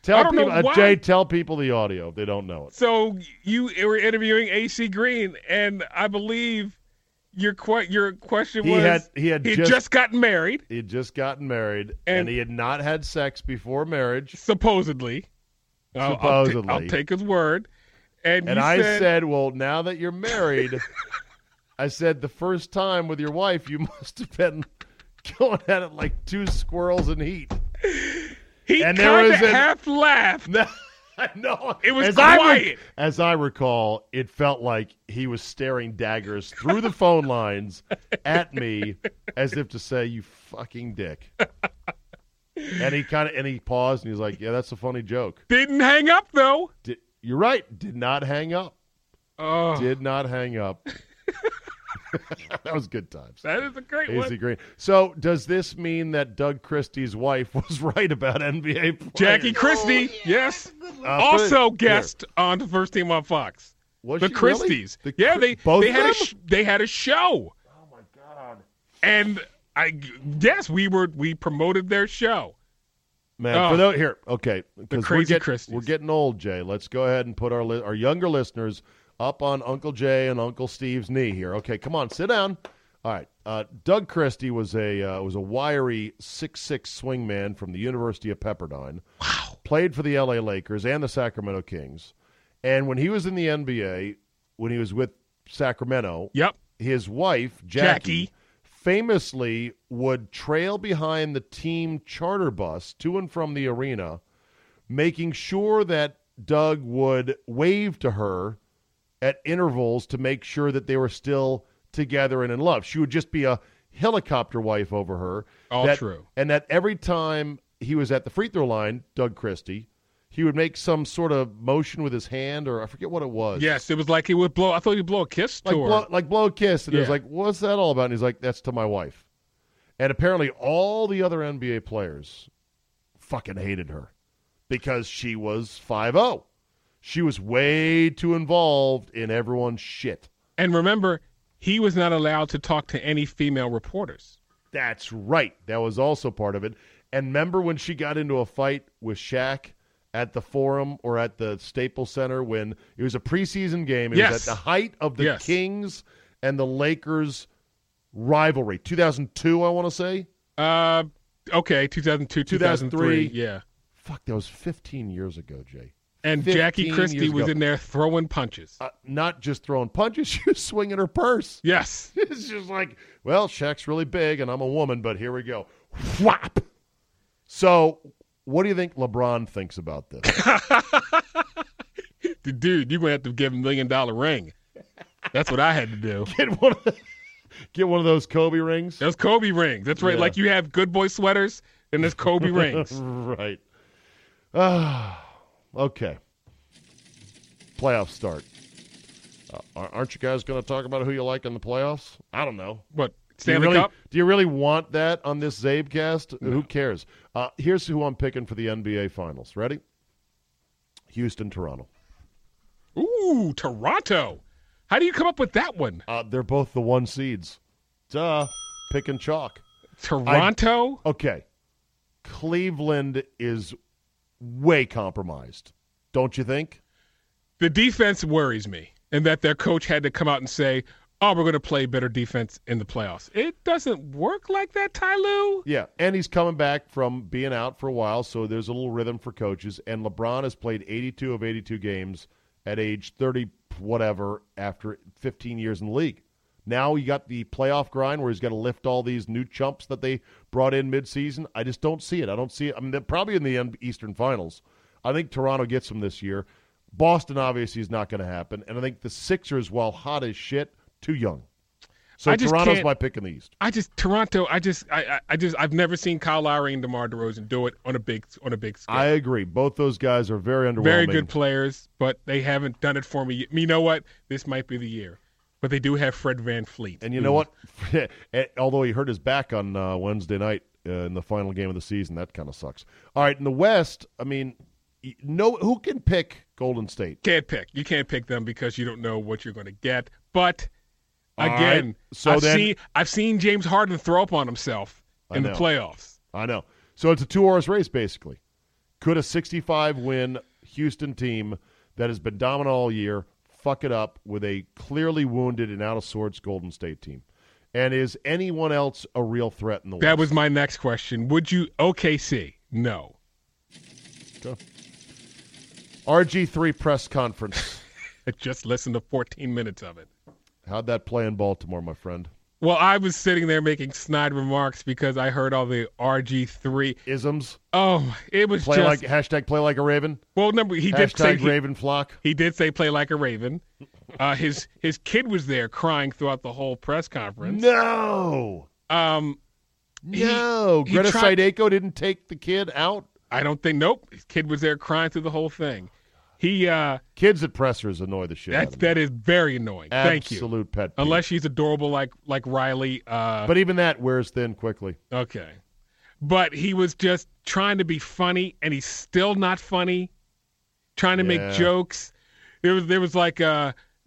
Jay, tell people the audio if they don't know it. So you were interviewing A.C. Green, and I believe your question was he had just gotten married. He had just gotten married, and he had not had sex before marriage. Supposedly. I'll take his word. And I said, well, now that you're married, I said the first time with your wife, you must have been going at it like two squirrels in heat. He kind of half laughed. No, it was quiet. As I recall, it felt like he was staring daggers through the phone lines at me, as if to say, "You fucking dick." And he paused and he's like, "Yeah, that's a funny joke." Didn't hang up though. You're right. Did not hang up. Oh. Did not hang up. That was good times. That is a great one. Easy Green. So does this mean that Doug Christie's wife was right about NBA players? Jackie Christie, yes. Also guest on the First Team on Fox. Was the Christies. Really? They had a show. Oh, my God. And we promoted their show. Man, the Crazy Christies. We're getting old, Jay. Let's go ahead and put our younger listeners up on Uncle Jay and Uncle Steve's knee here. Okay, come on, sit down. All right, Doug Christie was a wiry 6'6" swingman from the University of Pepperdine. Wow. Played for the L.A. Lakers and the Sacramento Kings. And when he was in the NBA, when he was with Sacramento, his wife, Jackie, famously would trail behind the team charter bus to and from the arena, making sure that Doug would wave to her at intervals to make sure that they were still together and in love. She would just be a helicopter wife over her. All true. And that every time he was at the free throw line, Doug Christie, he would make some sort of motion with his hand, or I forget what it was. Yes, it was like he would blow. I thought he'd blow a kiss to her. Like blow a kiss. And it was like, what's that all about? And he's like, that's to my wife. And apparently all the other NBA players fucking hated her because she was 5'0". She was way too involved in everyone's shit. And remember, he was not allowed to talk to any female reporters. That's right. That was also part of it. And remember when she got into a fight with Shaq at the Forum or at the Staples Center when it was a preseason game? It was at the height of the Kings and the Lakers rivalry. 2002, I want to say. 2002, 2003. Yeah. Fuck, that was 15 years ago, Jay. And Jackie Christie was in there throwing punches. Not just throwing punches, she was swinging her purse. Yes. It's just like, well, Shaq's really big and I'm a woman, but here we go. Whop! So, what do you think LeBron thinks about this? Dude, you're going to have to give him $1 million ring. That's what I had to do. Get one of those Kobe rings? Those Kobe rings. That's right. Yeah. Like you have good boy sweaters and there's Kobe rings. Right. Okay. Playoffs start. Aren't you guys going to talk about who you like in the playoffs? I don't know. What, Stanley Cup? Do you really want that on this CzabeCast? No. Who cares? Here's who I'm picking for the NBA Finals. Ready? Houston, Toronto. Ooh, Toronto. How do you come up with that one? They're both the 1 seeds. Duh. Pick and chalk. Toronto? Okay. Cleveland is way compromised, don't you think? The defense worries me, and that their coach had to come out and say, oh, we're going to play better defense in the playoffs. It doesn't work like that, Ty Lue. Yeah, and he's coming back from being out for a while, so there's a little rhythm for coaches, and LeBron has played 82 of 82 games at age 30-whatever after 15 years in the league. Now you got the playoff grind where he's got to lift all these new chumps that they brought in midseason. I just don't see it. I don't see it. I mean, they're probably in the Eastern Finals. I think Toronto gets them this year. Boston obviously is not going to happen. And I think the Sixers, while hot as shit, too young. So Toronto's my pick in the East. I've never seen Kyle Lowry and DeMar DeRozan do it on a big scale. I agree. Both those guys are very underwhelming. Very good players, but they haven't done it for me. You know what? This might be the year. But they do have Fred VanVleet. And you know what? Although he hurt his back on Wednesday night in the final game of the season, that kind of sucks. All right, in the West, I mean, no, who can pick Golden State? Can't pick. You can't pick them because you don't know what you're going to get. But again, right. I've seen James Harden throw up on himself in the playoffs. I know. So it's a two-horse race, basically. Could a 65-win Houston team that has been dominant all year fuck it up with a clearly wounded and out of sorts Golden State team? And is anyone else a real threat in the West? That was my next question. Would you OKC? No. Okay. RG3 press conference. I just listened to 14 minutes of it. How'd that play in Baltimore, my friend? Well, I was sitting there making snide remarks because I heard all the RG3 isms. Oh, it was play like a raven. Well, number he did say Raven Flock. He did say play like a raven. His kid was there crying throughout the whole press conference. No. Greta Saideko didn't take the kid out. I don't think. Nope. His kid was there crying through the whole thing. He kids at pressers annoy the shit. That is very annoying. Thank you. Absolute pet peeve. Unless she's adorable like Riley. But even that wears thin quickly. Okay. But he was just trying to be funny, and he's still not funny. Trying to make jokes. There was like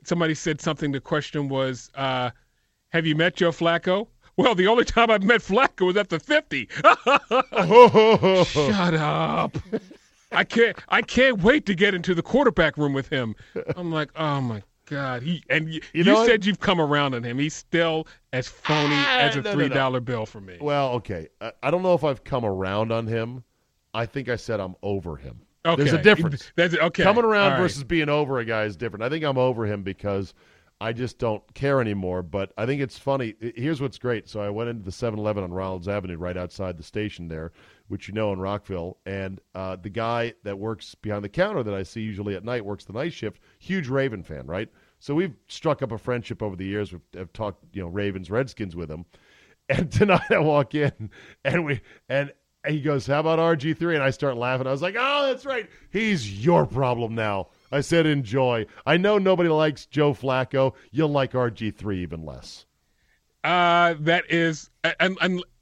somebody said something. The question was, "Have you met Joe Flacco?" Well, the only time I've met Flacco was at the 50. Shut up. I can't wait to get into the quarterback room with him. I'm like, oh my God. You said you've come around on him. He's still as phony as a $3 bill for me. Well, okay. I don't know if I've come around on him. I think I said I'm over him. Okay. There's a difference. Coming around versus being over a guy is different. I think I'm over him because I just don't care anymore. But I think it's funny. Here's what's great. So I went into the 7-Eleven on Rollins Avenue right outside the station there, which you know in Rockville, and the guy that works behind the counter that I see usually at night works the night shift, huge Raven fan, right? So we've struck up a friendship over the years. We've talked, Ravens, Redskins with him. And tonight I walk in, and he goes, how about RG3? And I start laughing. I was like, oh, that's right. He's your problem now. I said, enjoy. I know nobody likes Joe Flacco. You'll like RG3 even less. That is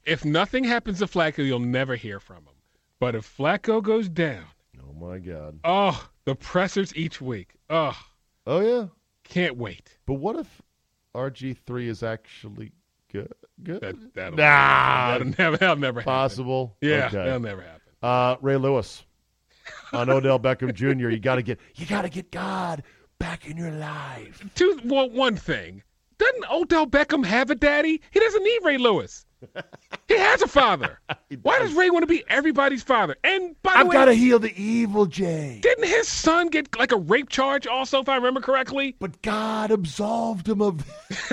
if nothing happens to Flacco, you'll never hear from him. But if Flacco goes down, oh my God! Oh, the pressers each week. Oh yeah, can't wait. But what if RG3 is actually good? That'll never happen. Possible? Yeah, okay. That'll never happen. Ray Lewis on Odell Beckham Jr. You gotta get God back in your life. One thing. Doesn't Odell Beckham have a daddy? He doesn't need Ray Lewis. He has a father. Why does Ray want to be everybody's father? And by the way, I've got to heal the evil, Jay. Didn't his son get like a rape charge also, if I remember correctly? But God absolved him of.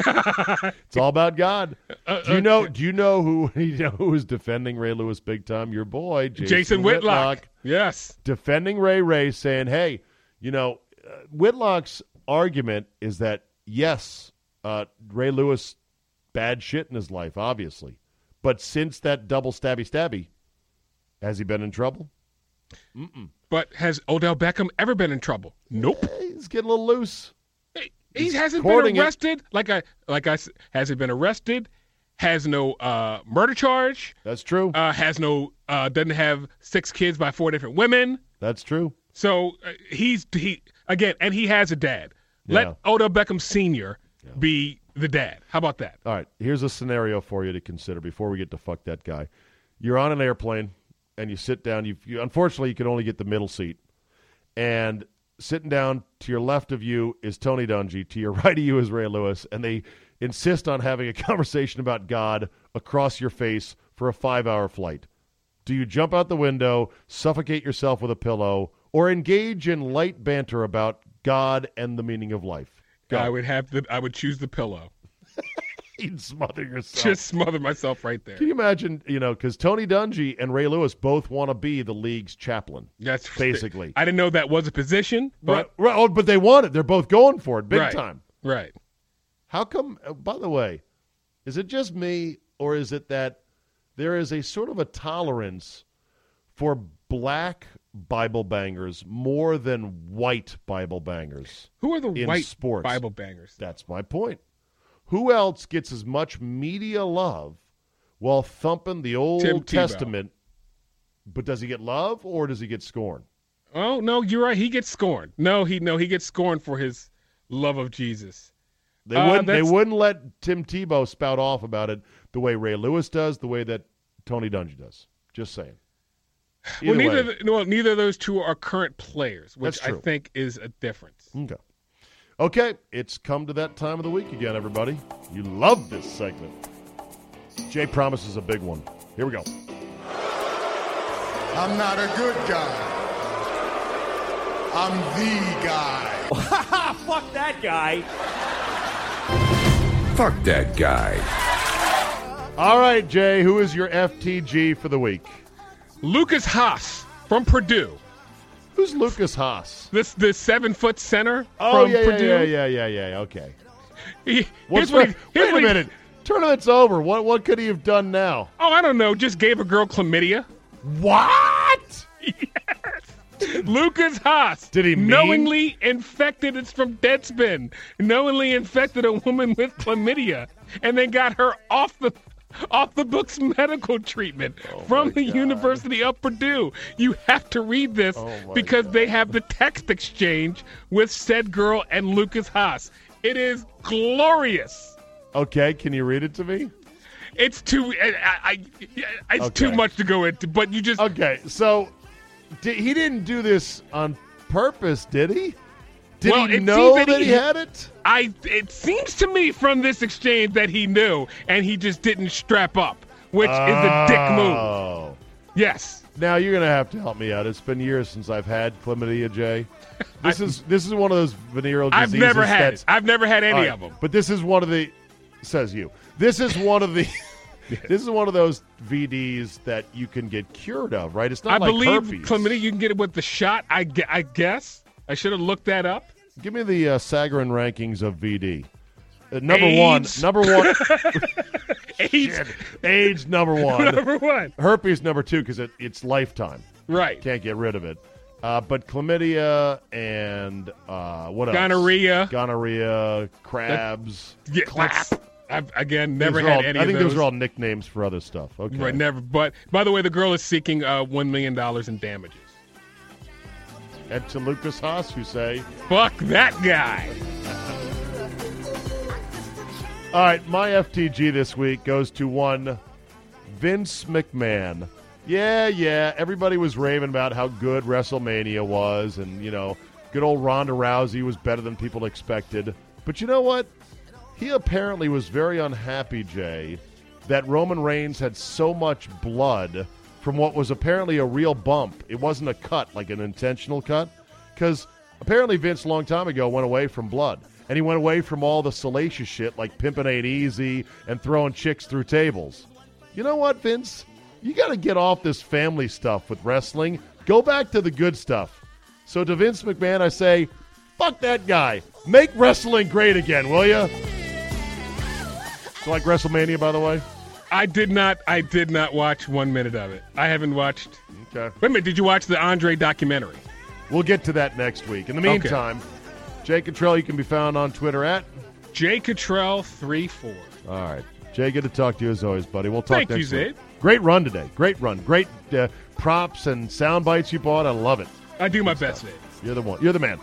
It's all about God. Do you know who is defending Ray Lewis big time? Your boy, Jason Whitlock. Yes, defending Ray, saying, "Hey, Whitlock's argument is that yes, Ray Lewis." Bad shit in his life, obviously. But since that double stabby, has he been in trouble? Mm-mm. But has Odell Beckham ever been in trouble? Nope. He's getting a little loose. He hasn't been arrested. Like I hasn't been arrested. Has no murder charge. That's true. Has no doesn't have 6 kids by 4 different women. That's true. So he again, and he has a dad. Yeah. Let Odell Beckham Sr. be the dad. How about that? All right, here's a scenario for you to consider before we get to fuck that guy. You're on an airplane, and you sit down. Unfortunately, you can only get the middle seat. And sitting down to your left of you is Tony Dungy. To your right of you is Ray Lewis. And they insist on having a conversation about God across your face for a 5-hour flight. Do you jump out the window, suffocate yourself with a pillow, or engage in light banter about God and the meaning of life? I would choose the pillow. You'd smother yourself. Just smother myself right there. Can you imagine, you know, because Tony Dungy and Ray Lewis both want to be the league's chaplain. That's basically. I didn't know that was a position. Right. Oh, but they want it. They're both going for it big time. Right. How come, by the way, is it just me or is it that there is a sort of a tolerance for black Bible bangers more than white Bible bangers? Who are the white sports Bible bangers? That's my point. Who else gets as much media love while thumping the Old Testament, but does he get love or does he get scorn? Oh, no, you're right. He gets scorned. No, he gets scorned for his love of Jesus. They wouldn't let Tim Tebow spout off about it the way Ray Lewis does, the way that Tony Dungy does. Just saying. Well, neither of those two are current players, which I think is a difference. Okay. Okay, it's come to that time of the week again, everybody. You love this segment. Jay promises a big one. Here we go. I'm not a good guy. I'm the guy. Fuck that guy. Fuck that guy. All right, Jay, who is your FTG for the week? Lucas Haas from Purdue. Who's Lucas Haas? This 7-foot center from Purdue. Yeah. Okay. Wait a minute. Tournament's over. What could he have done now? Oh, I don't know. Just gave a girl chlamydia. What? Yes. Lucas Haas. Did he knowingly infected? It's from Deadspin. Knowingly infected a woman with chlamydia, and then got her off the books medical treatment from the University of Purdue. You have to read this because they have the text exchange with said girl and Lucas Haas. It is glorious. Okay, can you read it to me? It's too too much to go into, but you just... Okay, so he didn't do this on purpose, did he? Did he know that he had it? It seems to me from this exchange that he knew, and he just didn't strap up, which is a dick move. Yes. Now you're gonna have to help me out. It's been years since I've had chlamydia, Jay. This is one of those venereal diseases. I've never had it. I've never had any of them. But this is one of the This is one of those VDs that you can get cured of, right? It's not like herpes. I believe chlamydia you can get it with the shot. I guess. I should have looked that up. Give me the Sagarin rankings of VD. Number one. AIDS number one. Number one. Herpes number two because it's lifetime. Right. Can't get rid of it. But chlamydia and what else? Gonorrhea, crabs. Again, never had any of those. I think those are all nicknames for other stuff. Okay. Right, never. But, by the way, the girl is seeking $1 million in damages. And to Lucas Haas, who say, fuck that guy. All right, my FTG this week goes to one Vince McMahon. Yeah, everybody was raving about how good WrestleMania was, and, you know, good old Ronda Rousey was better than people expected. But you know what? He apparently was very unhappy, Jay, that Roman Reigns had so much blood from what was apparently a real bump. It wasn't a cut, like an intentional cut, because apparently Vince a long time ago went away from blood, and he went away from all the salacious shit like pimping ain't easy and throwing chicks through tables. You know what, Vince? You got to get off this family stuff with wrestling. Go back to the good stuff. So to Vince McMahon, I say, fuck that guy. Make wrestling great again, will you? It's like WrestleMania, by the way. I did not watch 1 minute of it. I haven't watched. Okay. Wait a minute. Did you watch the Andre documentary? We'll get to that next week. In the meantime, Jay Cottrell, you can be found on Twitter at JCottrell34. All right. Jay, good to talk to you as always, buddy. We'll talk next week. Thank you, Zabe. Great run today. Great run. Great props and sound bites you bought. I love it. I do my best, Zabe. You're the one. You're the man.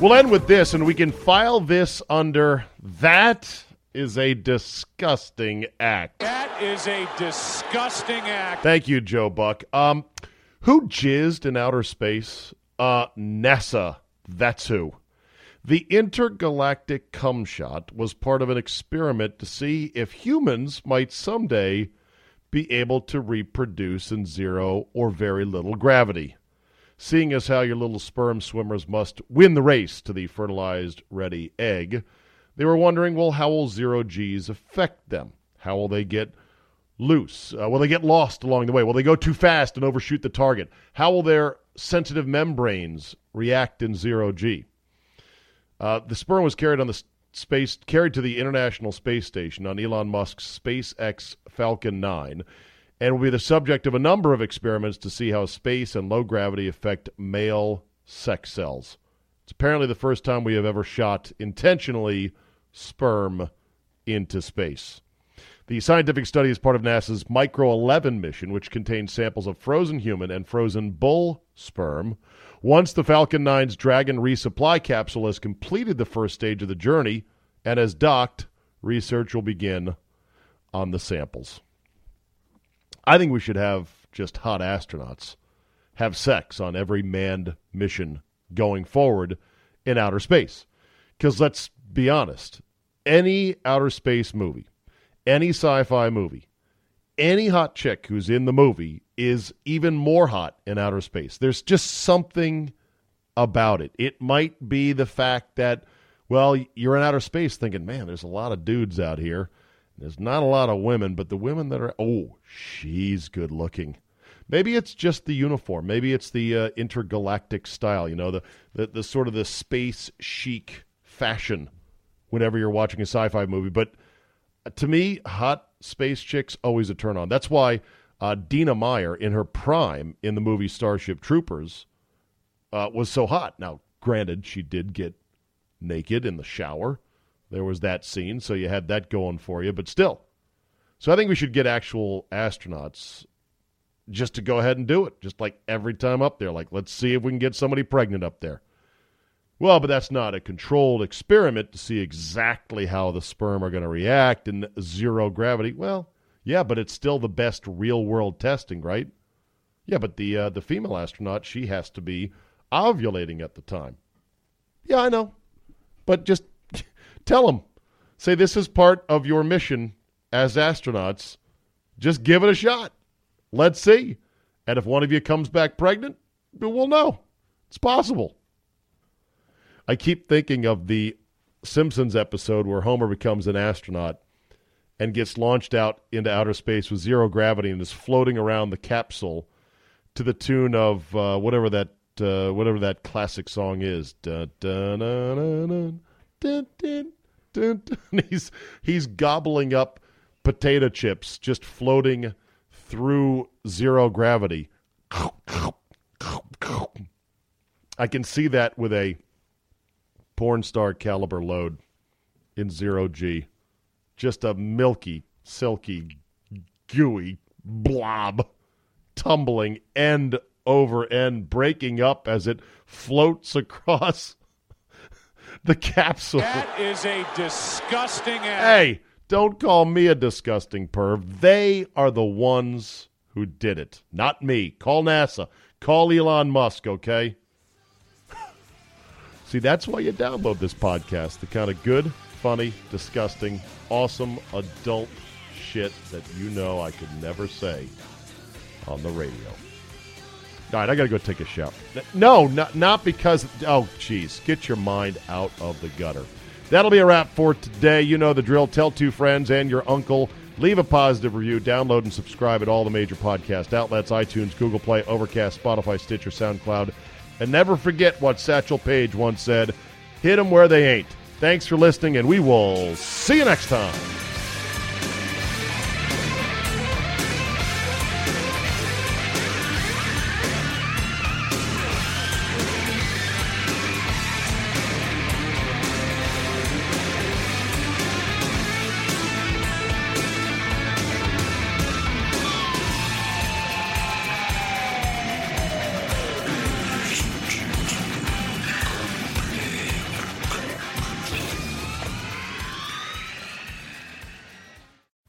We'll end with this, and we can file this under that is a disgusting act. That is a disgusting act. Thank you, Joe Buck. Who jizzed in outer space? NASA. That's who. The intergalactic cum shot was part of an experiment to see if humans might someday be able to reproduce in zero or very little gravity, seeing as how your little sperm swimmers must win the race to the fertilized ready egg. They were wondering, well, how will zero G's affect them? How will they get loose? Will they get lost along the way? Will they go too fast and overshoot the target? How will their sensitive membranes react in zero G? The sperm was carried to the International Space Station on Elon Musk's SpaceX Falcon 9 and will be the subject of a number of experiments to see how space and low gravity affect male sex cells. It's apparently the first time we have ever shot intentionally sperm into space. The scientific study is part of NASA's Micro 11 mission, which contains samples of frozen human and frozen bull sperm. Once the Falcon 9's Dragon resupply capsule has completed the first stage of the journey and has docked, research will begin on the samples. I think we should have just hot astronauts have sex on every manned mission going forward in outer space. Because let's be honest, any outer space movie, any sci-fi movie, any hot chick who's in the movie is even more hot in outer space. There's just something about it. It might be the fact that, well, you're in outer space thinking, man, there's a lot of dudes out here. There's not a lot of women, but the women that are, oh, she's good looking. Maybe it's just the uniform. Maybe it's the intergalactic style, you know, the sort of the space chic fashion whenever you're watching a sci-fi movie. But to me, hot space chicks, always a turn on. That's why Dina Meyer, in her prime in the movie Starship Troopers, was so hot. Now, granted, she did get naked in the shower. There was that scene, so you had that going for you, but still. So I think we should get actual astronauts just to go ahead and do it, just like every time up there. Like, let's see if we can get somebody pregnant up there. Well, but that's not a controlled experiment to see exactly how the sperm are going to react in zero gravity. Well, yeah, but it's still the best real-world testing, right? Yeah, but the female astronaut, she has to be ovulating at the time. Yeah, I know. But just tell them. Say this is part of your mission as astronauts. Just give it a shot. Let's see. And if one of you comes back pregnant, we'll know. It's possible. I keep thinking of the Simpsons episode where Homer becomes an astronaut and gets launched out into outer space with zero gravity and is floating around the capsule to the tune of whatever that classic song is. Dun, dun, dun, dun, dun, dun, dun, dun, dun. He's gobbling up potato chips, just floating through zero gravity. I can see that with a porn star caliber load in zero G. Just a milky, silky, gooey blob tumbling end over end, breaking up as it floats across the capsule. That is a disgusting act. Hey, don't call me a disgusting perv. They are the ones who did it, not me. Call NASA. Call Elon Musk, okay? See, that's why you download this podcast, the kind of good, funny, disgusting, awesome adult shit that you know I could never say on the radio. All right, I got to go take a shower. No, not because, oh, jeez, get your mind out of the gutter. That'll be a wrap for today. You know the drill. Tell two friends and your uncle. Leave a positive review. Download and subscribe at all the major podcast outlets, iTunes, Google Play, Overcast, Spotify, Stitcher, SoundCloud. And never forget what Satchel Paige once said, hit 'em where they ain't. Thanks for listening, and we will see you next time.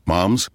Moms,